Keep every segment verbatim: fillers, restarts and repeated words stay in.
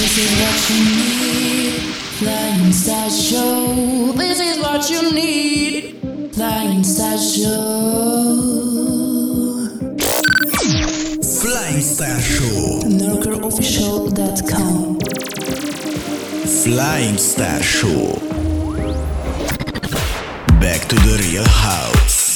This is what you need, Flying Star Show. This is what you need, Flying Star Show. Flying Star Show. Norker Official dot com. Flying Star Show. Back to the real house.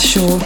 Show.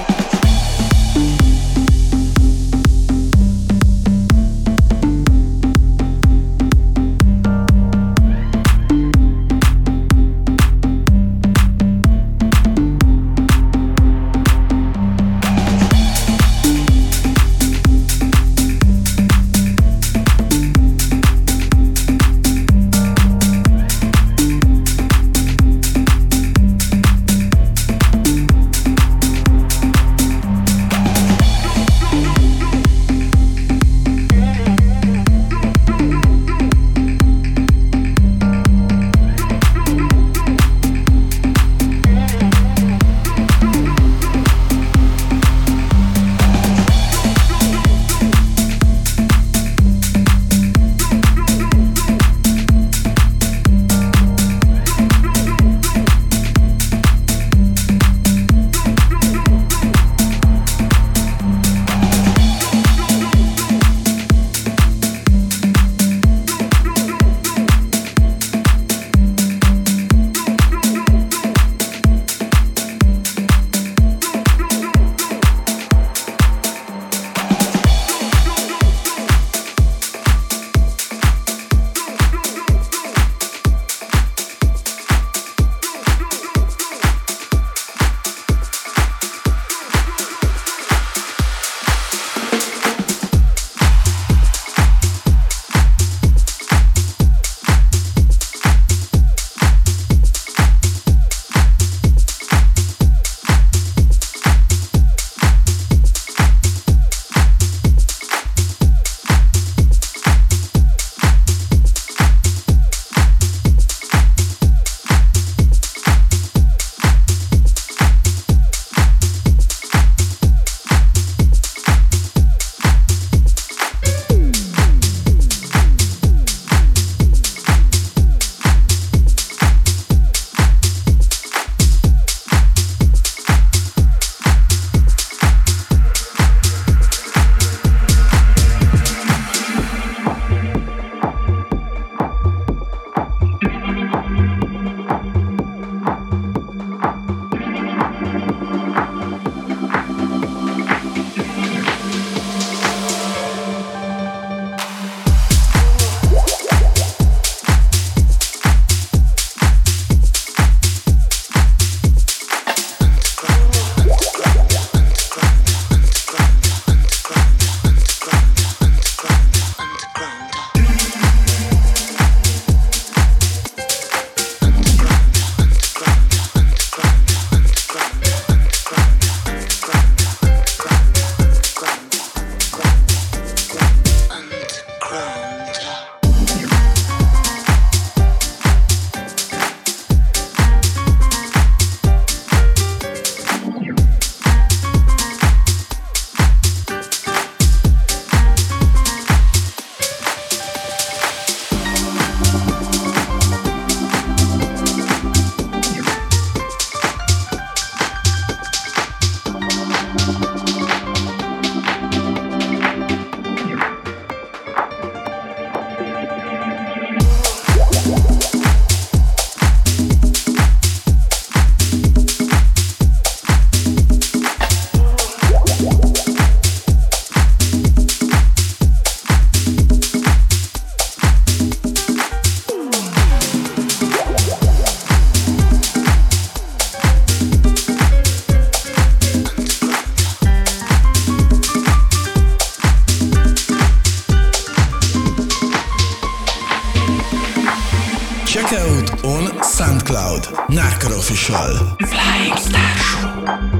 on SoundCloud. Norker Official. Flying Star Show.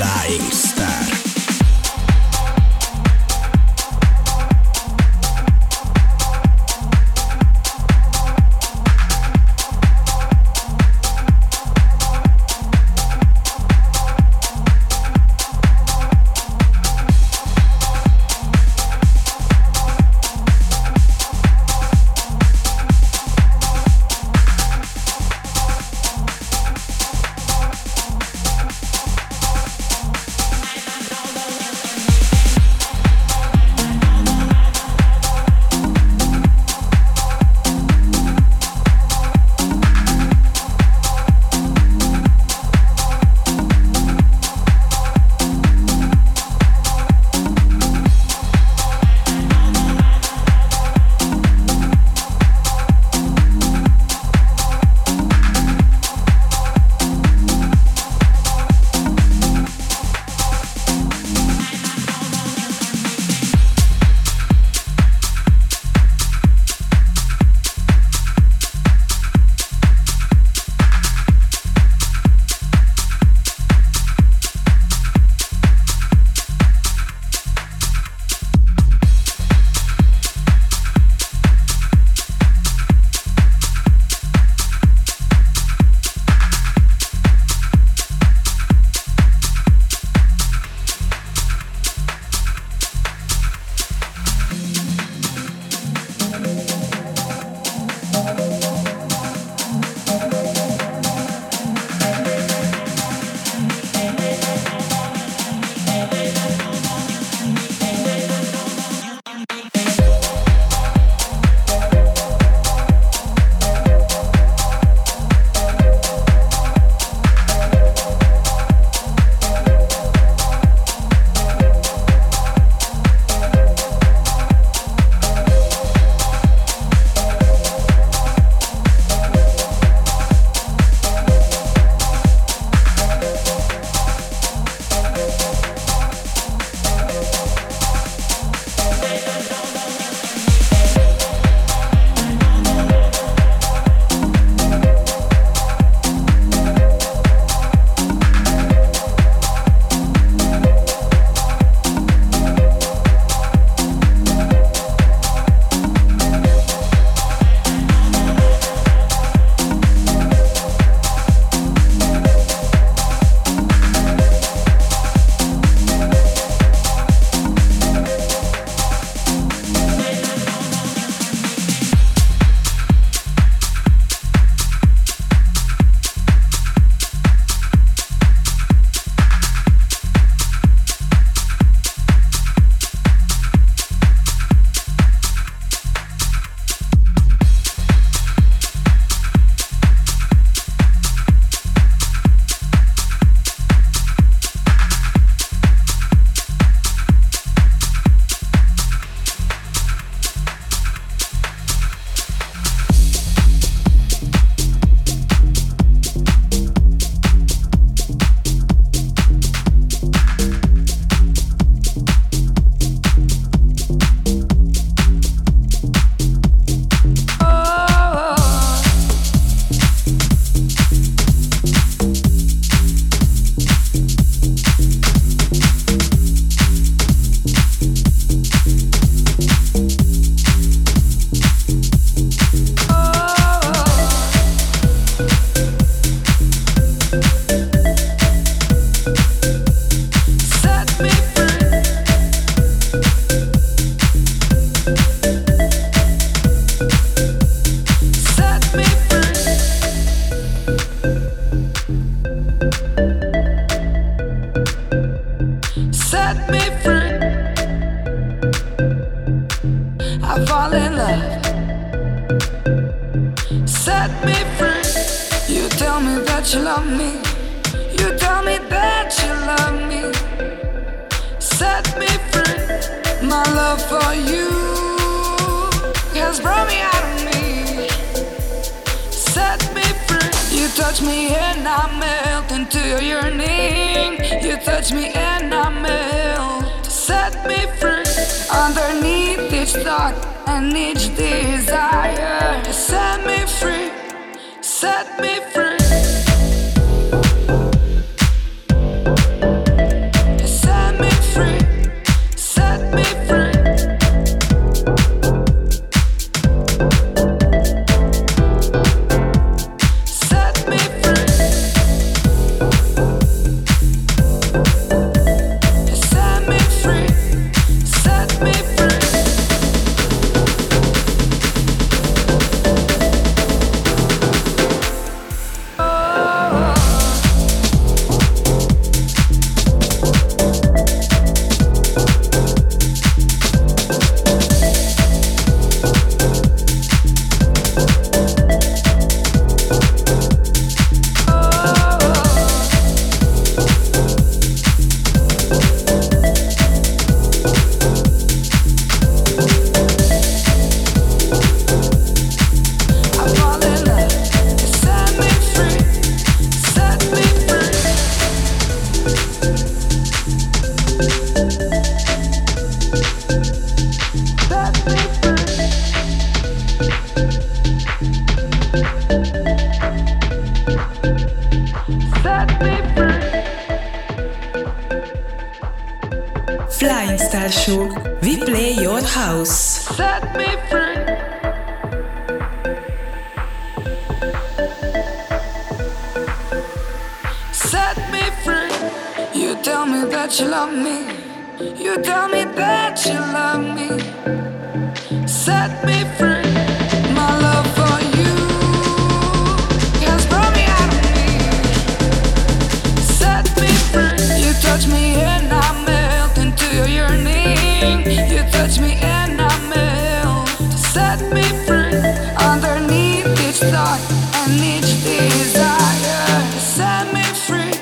Flying Star. Set me free. Flying Star Show, we play your house. Set me free. Set me free. You tell me that you love me. You tell me that you love me. Set me free. My love for you has brought me out of me. Set me free. You touch me and I melt into your yearning. You touch me and I melt. Set me free. Underneath each thought and each desire. Set me free.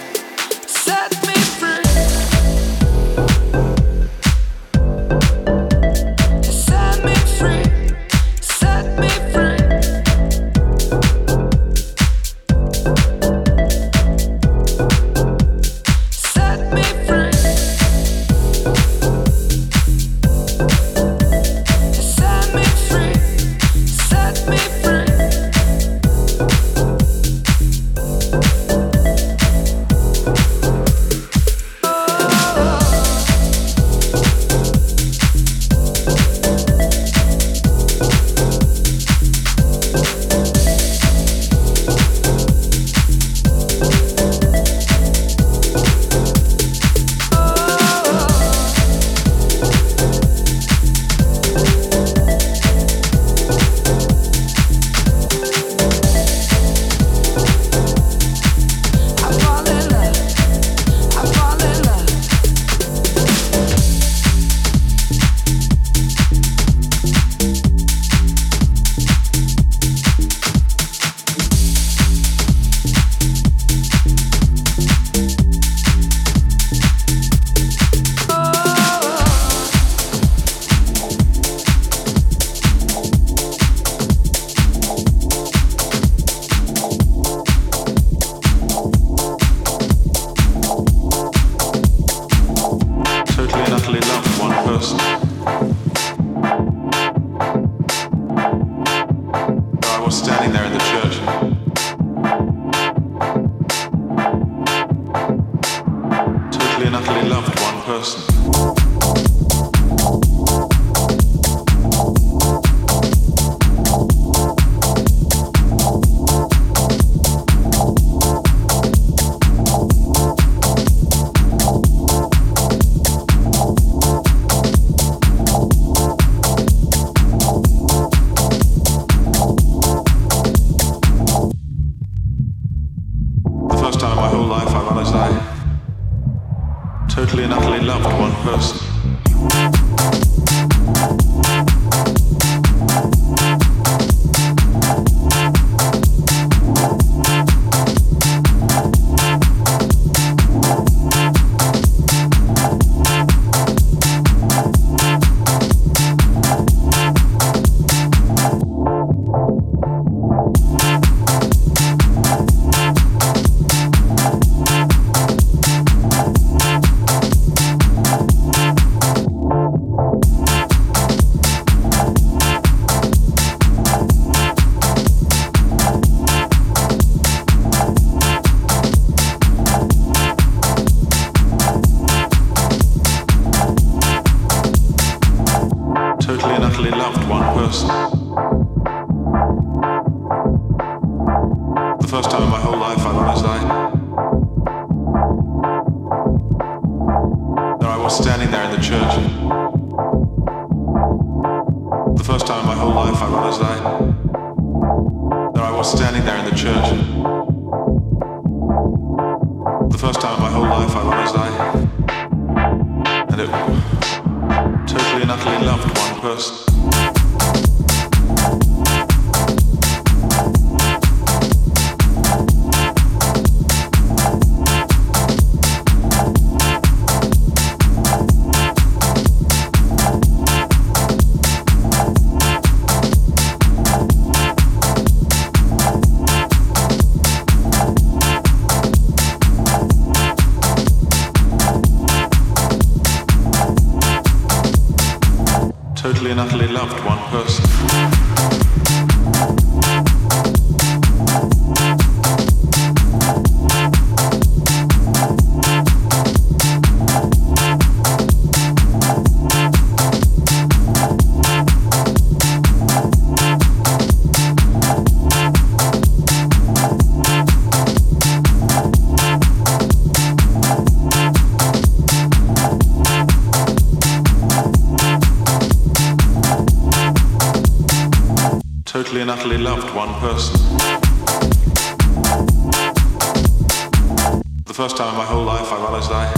Loved one person. madly loved one person. For the first time in my whole life, I realized I...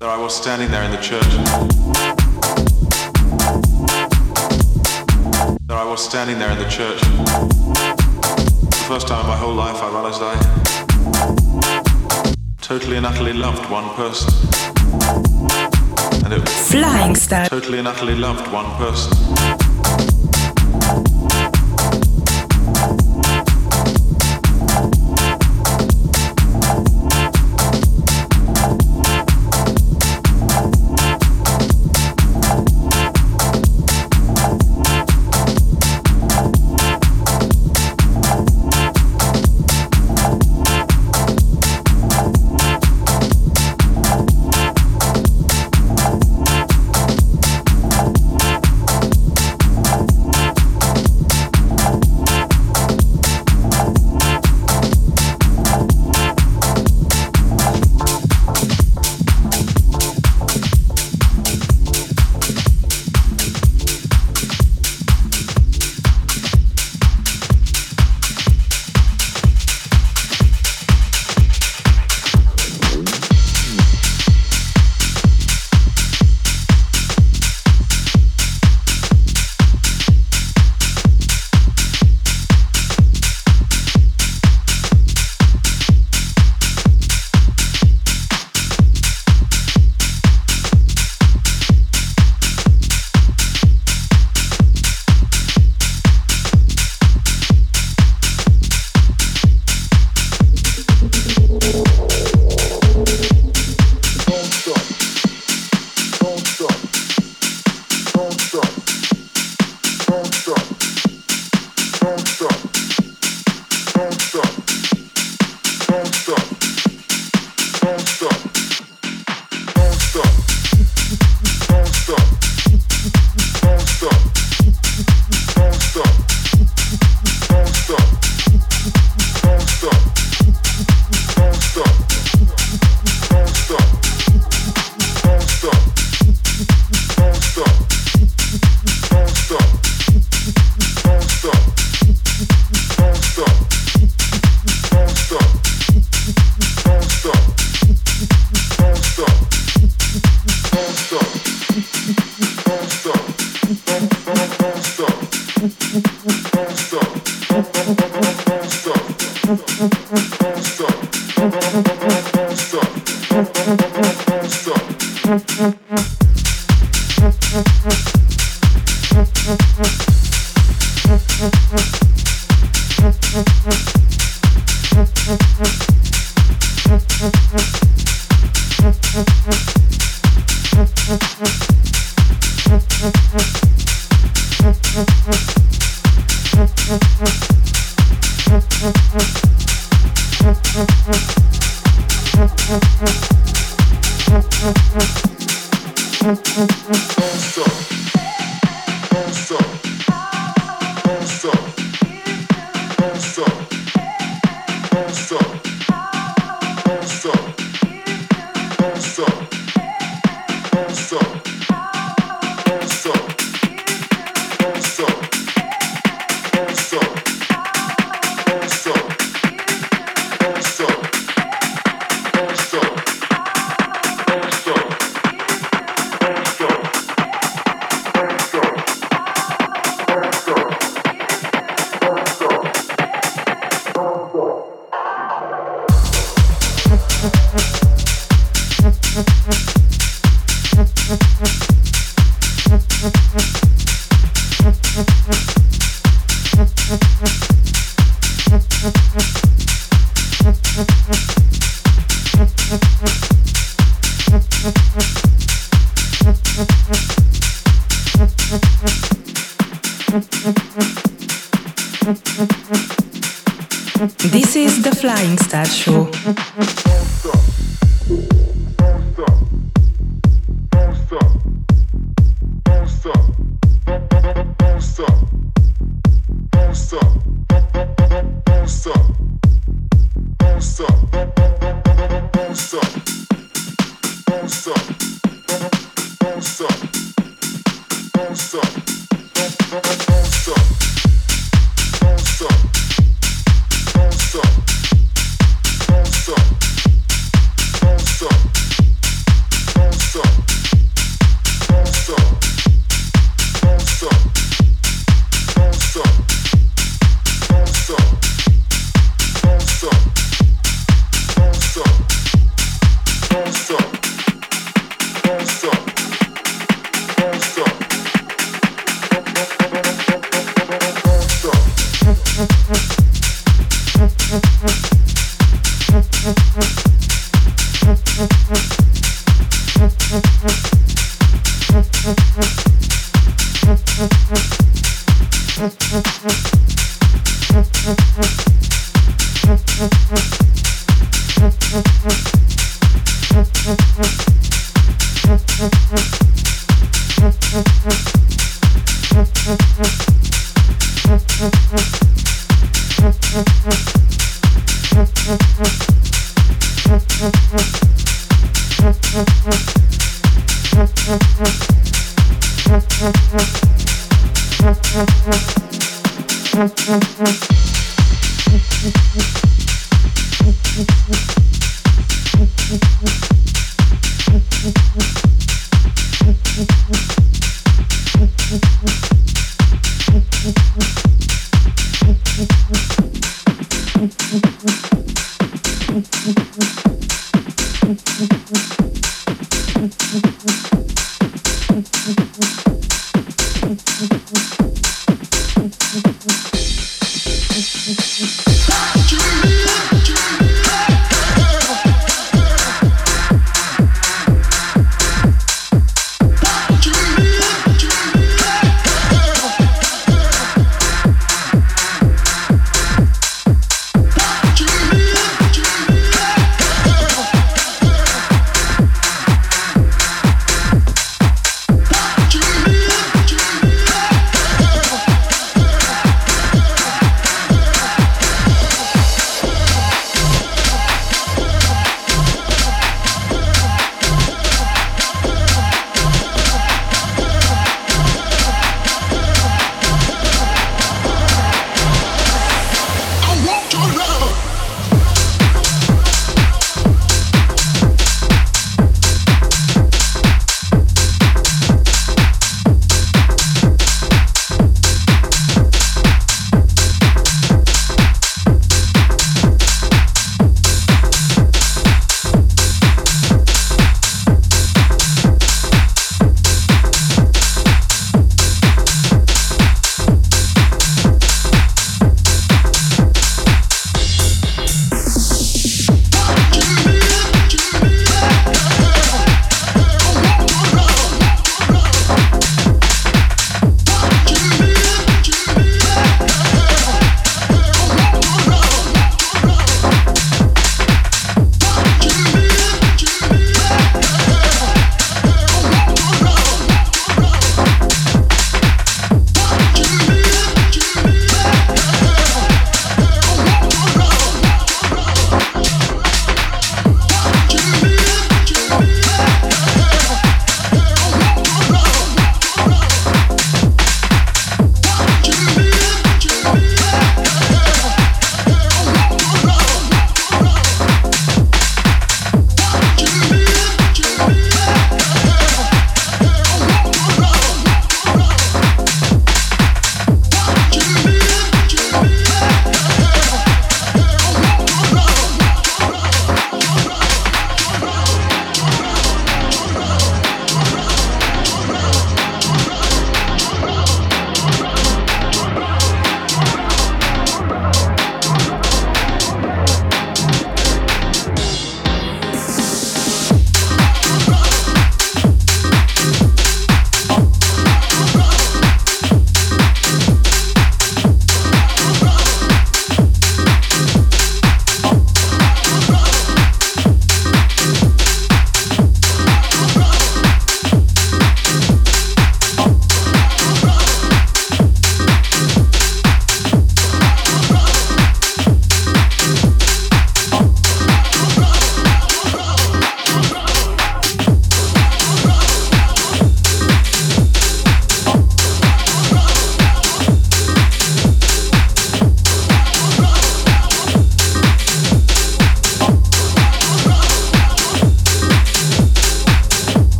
that I was standing there in the church. That I was standing there in the church. For the first time in my whole life, I realized I... totally and utterly loved one person. Flying Star. Totally and utterly loved one person. This is the Flying Star Show. Don't stop.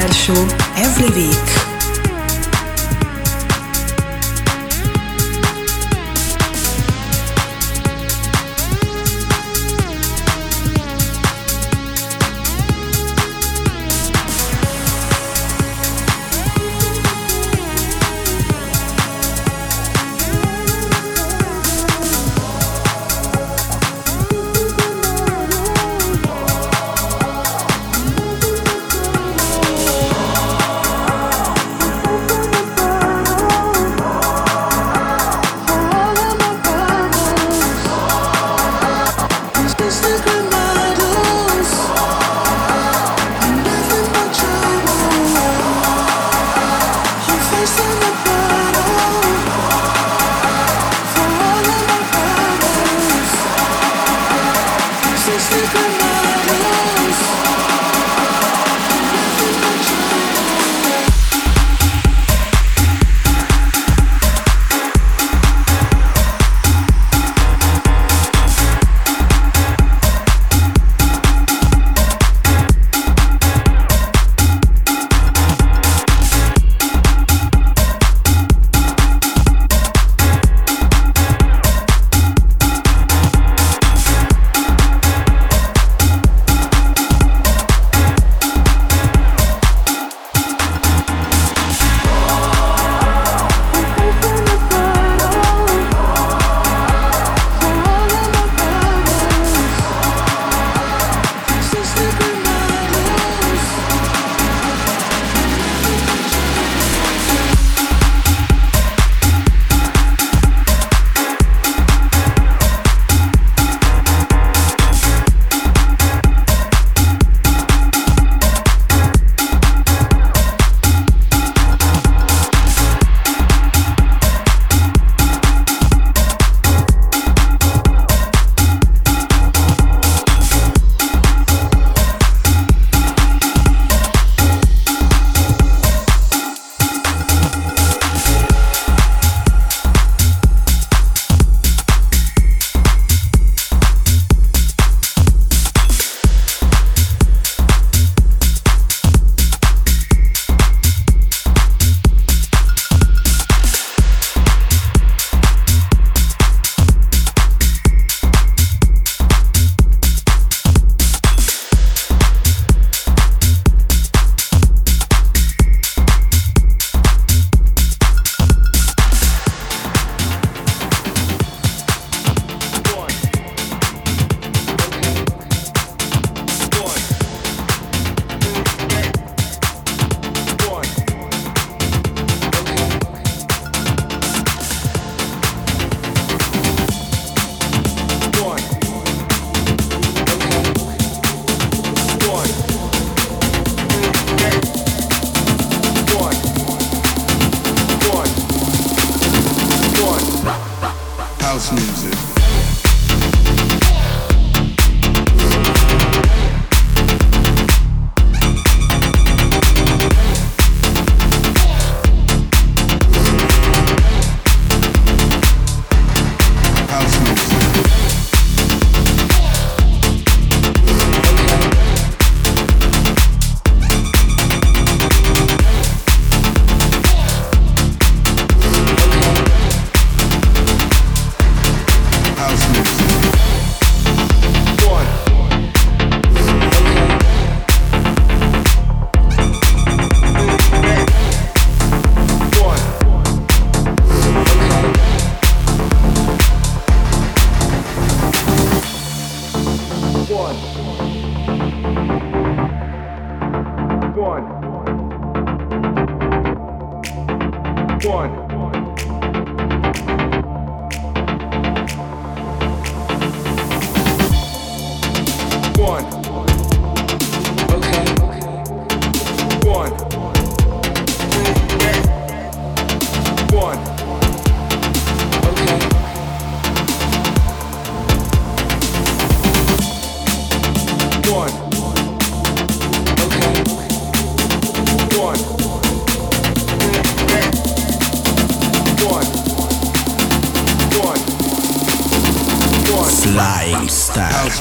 Star Show every week.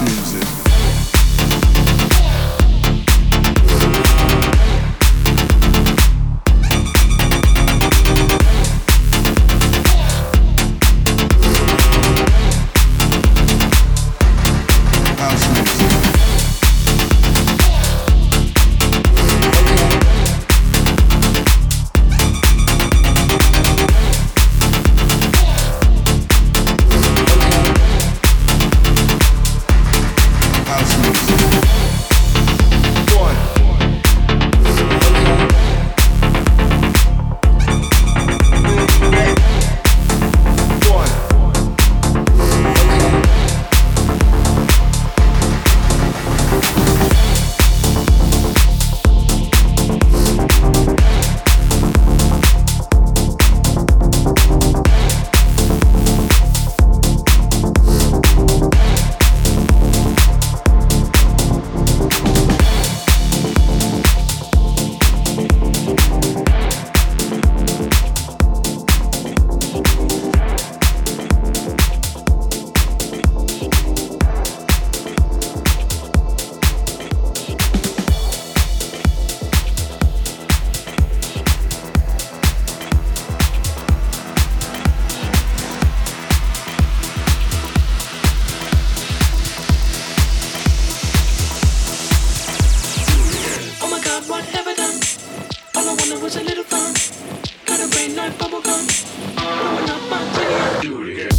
Music. one ever done. All I wanted was a little fun. Got a brain like bubblegum. Blowing up my titty. Do it again.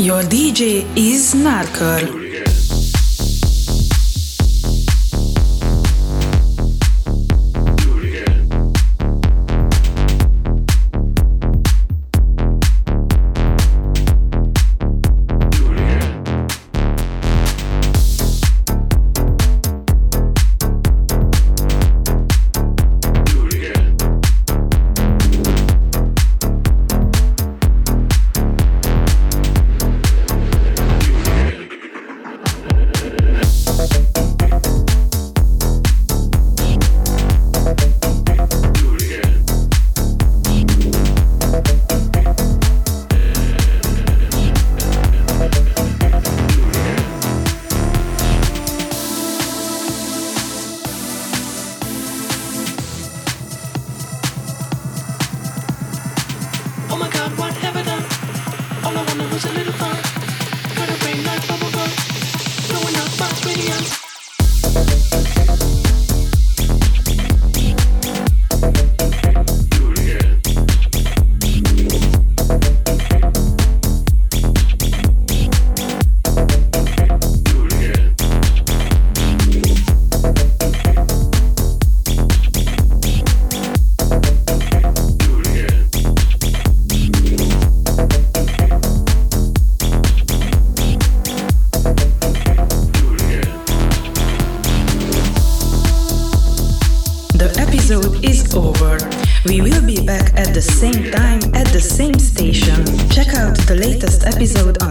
Your D J is Norker. Episode